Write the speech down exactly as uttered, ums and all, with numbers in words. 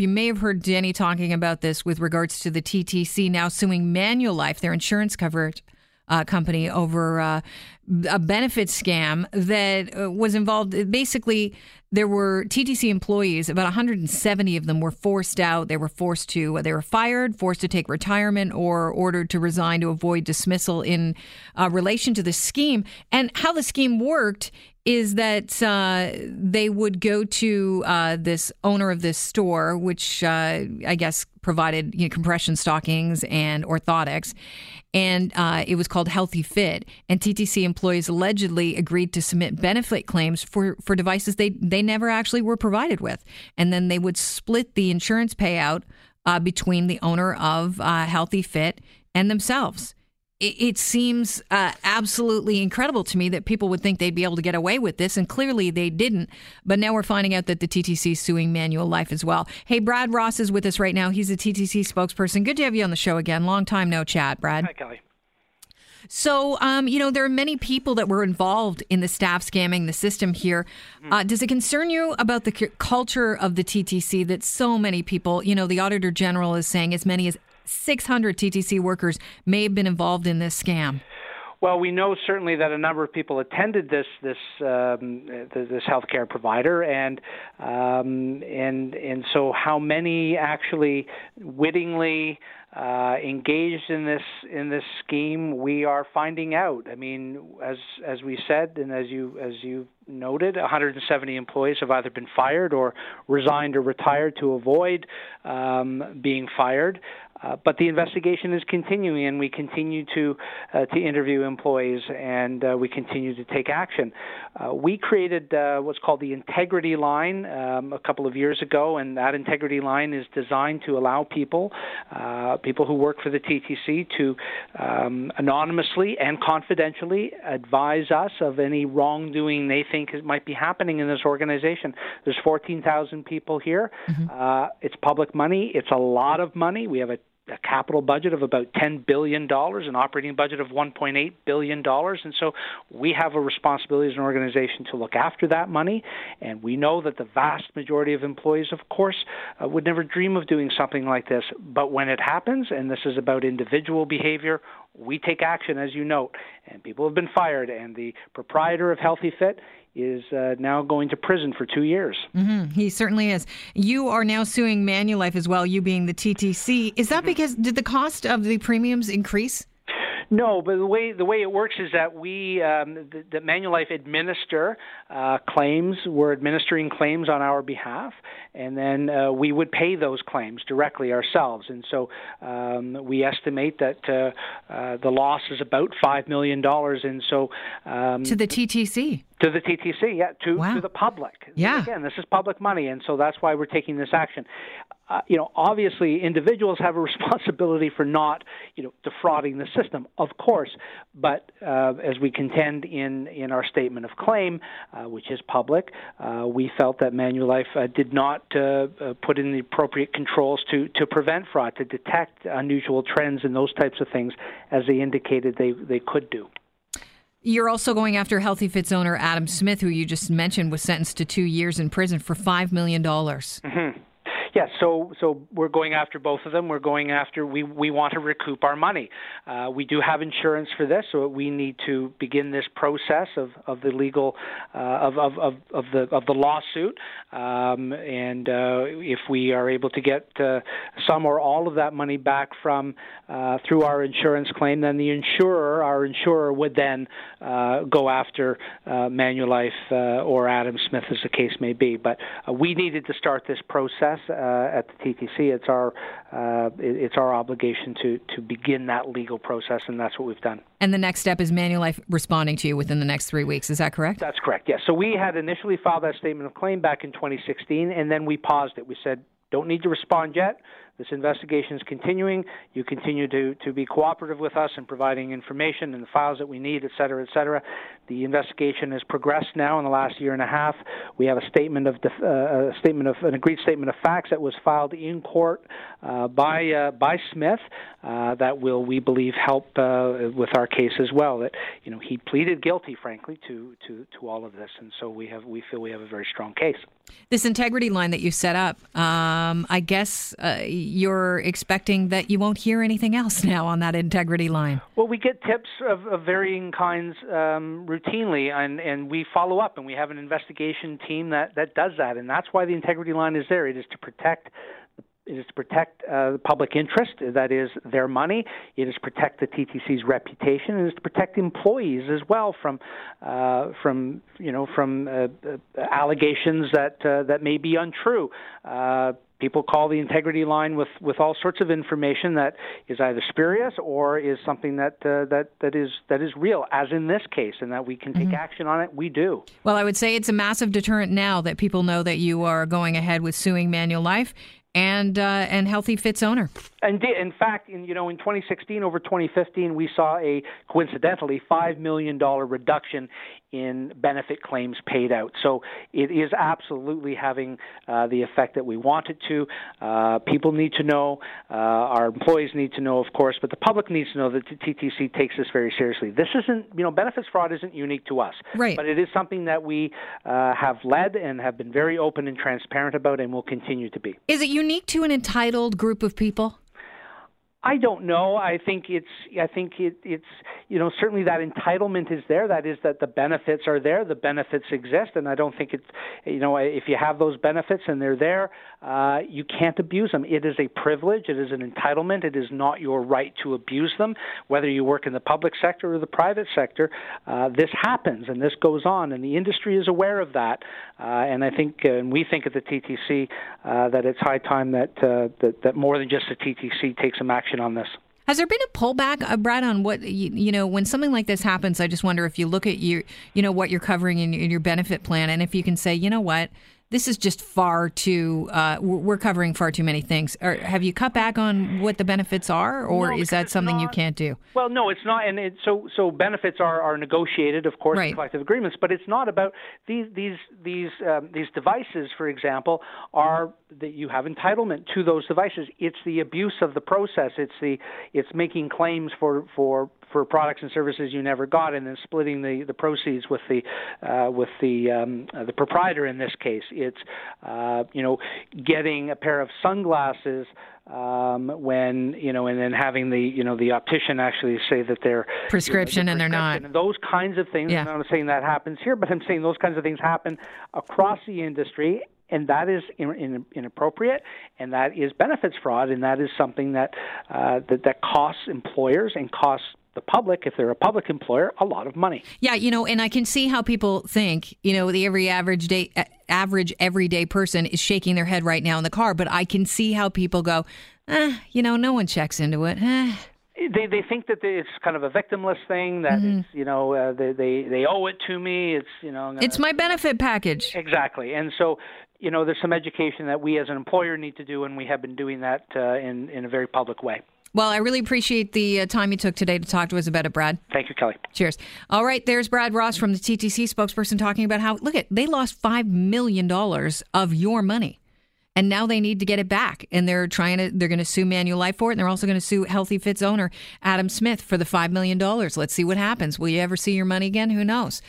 You may have heard Jenny talking about this with regards to the T T C now suing Manulife, their insurance coverage uh, company, over uh, a benefit scam that was involved. Basically, there were T T C employees, about one hundred seventy of them were forced out. They were forced to, they were fired, forced to take retirement, or ordered to resign to avoid dismissal in uh, relation to the scheme. And how the scheme worked is that uh, they would go to uh, this owner of this store, which uh, I guess provided you know, compression stockings and orthotics, and uh, it was called Healthy Fit. And T T C employees allegedly agreed to submit benefit claims for, for devices they, they never actually were provided with. And then they would split the insurance payout uh, between the owner of uh, Healthy Fit and themselves. It seems uh, absolutely incredible to me that people would think they'd be able to get away with this, and clearly they didn't. But now we're finding out that the T T C is suing Manulife as well. Hey, Brad Ross is with us right now. He's a T T C spokesperson. Good to have you on the show again. Long time no chat, Brad. Hi, Kelly. So, um, you know, there are many people that were involved in the staff scamming the system here. Mm-hmm. Uh, does it concern you about the c- culture of the T T C that so many people, you know, the Auditor General is saying as many as six hundred T T C workers may have been involved in this scam? Well, we know certainly that a number of people attended this this um, this healthcare provider, and um, and and so how many actually wittingly uh, engaged in this in this scheme, we are finding out. I mean, as as we said, and as you as you noted, one hundred seventy employees have either been fired or resigned or retired to avoid um, being fired. Uh, but the investigation is continuing, and we continue to uh, to interview employees, and uh, we continue to take action. Uh, we created uh, what's called the Integrity Line um, a couple of years ago, and that Integrity Line is designed to allow people, uh, people who work for the T T C, to um, anonymously and confidentially advise us of any wrongdoing they think might be happening in this organization. There's fourteen thousand people here. Mm-hmm. Uh, it's public money. It's a lot of money. We have a a capital budget of about ten billion dollars, an operating budget of one point eight billion dollars. And so we have a responsibility as an organization to look after that money. And we know that the vast majority of employees, of course, uh, would never dream of doing something like this. But when it happens, and this is about individual behavior, we take action, as you note. And people have been fired. And the proprietor of Healthy Fit is uh, now going to prison for two years. Mm-hmm. He certainly is. You are now suing Manulife as well, you being the T T C. Is that because, did the cost of the premiums increase? No, but the way the way it works is that we, um, the, the Manulife administer uh, claims. We're administering claims on our behalf, and then uh, we would pay those claims directly ourselves. And so um, we estimate that uh, uh, the loss is about five million dollars. And so um, to the T T C. To the T T C, yeah, to, wow. to the public. Yeah. Again, this is public money, and so that's why we're taking this action. Uh, you know, obviously, individuals have a responsibility for not, you know, defrauding the system, of course. But uh, as we contend in, in our statement of claim, uh, which is public, uh, we felt that Manulife uh, did not uh, uh, put in the appropriate controls to, to prevent fraud, to detect unusual trends and those types of things, as they indicated they, they could do. You're also going after Healthy Fit's owner, Adam Smith, who you just mentioned was sentenced to two years in prison for five million dollars. Mm-hmm. Yes, yeah, so so we're going after both of them. We're going after, we, we want to recoup our money. Uh, we do have insurance for this, so we need to begin this process of, of the legal, uh, of, of, of, of the of the lawsuit. Um, and uh, if we are able to get uh, some or all of that money back from, uh, through our insurance claim, then the insurer, our insurer would then uh, go after uh, Manulife uh, or Adam Smith, as the case may be. But uh, we needed to start this process. Uh, at the T T C, it's our uh, it's our obligation to to begin that legal process, and that's what we've done. And the next step is Manulife responding to you within the next three weeks. Is that correct? That's correct, yes. So we had initially filed that statement of claim back in twenty sixteen, and then we paused it. We said, don't need to respond yet. This investigation is continuing. You continue to, to be cooperative with us in providing information and the files that we need, et cetera, et cetera. The investigation has progressed now in the last year and a half. We have a statement of def- uh, a statement of an agreed statement of facts that was filed in court uh, by uh, by Smith uh, that will, we believe, help uh, with our case as well. That, you know, he pleaded guilty, frankly, to to to all of this, and so we have we feel we have a very strong case. This Integrity Line that you set up. Uh... um, I guess uh, you're expecting that you won't hear anything else now on that integrity line. Well, we get tips of, of varying kinds um, routinely, and, and we follow up, and we have an investigation team that, that does that, and that's why the integrity line is there. It is to protect It is to protect uh, the public interest, that is, their money. It is to protect the T T C's reputation. It is to protect employees as well from, uh, from you know, from uh, uh, allegations that uh, that may be untrue. Uh, People call the integrity line with, with all sorts of information that is either spurious or is something that uh, that that is that is real, as in this case, and that we can take mm-hmm. action on it. We do. Well, I would say it's a massive deterrent now that people know that you are going ahead with suing Manulife and uh, and Healthy Fit's owner. And in fact, in you know, in twenty sixteen over twenty fifteen, we saw a coincidentally five million dollars reduction in benefit claims paid out. So it is absolutely having uh, the effect that we want it to. Uh, people need to know, uh, our employees need to know, of course, but the public needs to know that the T T C takes this very seriously. This isn't, you know, benefits fraud isn't unique to us, right. But it is something that we uh, have led and have been very open and transparent about and will continue to be. Is it unique to an entitled group of people? I don't know. I think it's. I think it, it's. You know, certainly that entitlement is there. That is, that the benefits are there. The benefits exist, and I don't think it's. You know, if you have those benefits and they're there, uh, you can't abuse them. It is a privilege. It is an entitlement. It is not your right to abuse them, whether you work in the public sector or the private sector. Uh, this happens, and this goes on, and the industry is aware of that. Uh, and I think, uh, and we think at the T T C uh, that it's high time that, uh, that that more than just the T T C takes some action on this. Has there been a pullback, uh, Brad, on what, you, you know, when something like this happens? I just wonder if you look at your, you know, what you're covering in, in your benefit plan, and if you can say, you know what, this is just far too, uh, we're covering far too many things. Or have you cut back on what the benefits are, or no, is that something not, you can't do? Well, no, it's not. And it, so so benefits are, are negotiated, of course, right. in collective agreements, but it's not about these, these, these, um, these devices, for example, are that you have entitlement to those devices. It's the abuse of the process. It's the it's making claims for for, for products and services you never got, and then splitting the, the proceeds with the uh, with the um, uh, the proprietor in this case. It's uh, you know getting a pair of sunglasses um, when you know, and then having the you know the optician actually say that they're prescription, you know, the prescription and they're not. And those kinds of things. Yeah. And I'm not saying that happens here, but I'm saying those kinds of things happen across the industry. And that is in, in, inappropriate, and that is benefits fraud, and that is something that, uh, that that costs employers and costs the public, if they're a public employer, a lot of money. Yeah, you know, and I can see how people think, you know, the every average day, average everyday person is shaking their head right now in the car, but I can see how people go, eh, you know, no one checks into it. Eh. They they think that they, it's kind of a victimless thing, that mm-hmm. it's, you know, uh, they, they they owe it to me. It's, you know, gonna, it's my benefit package. Exactly, and so. You know, there's some education that we as an employer need to do, and we have been doing that uh, in, in a very public way. Well, I really appreciate the uh, time you took today to talk to us about it, Brad. Thank you, Kelly. Cheers. All right, there's Brad Ross from the T T C spokesperson talking about how, look, it, they lost five million dollars of your money, and now they need to get it back. And they're trying to, they're going to sue Manulife for it, and they're also going to sue Healthy Fit's owner, Adam Smith, for the five million dollars. Let's see what happens. Will you ever see your money again? Who knows?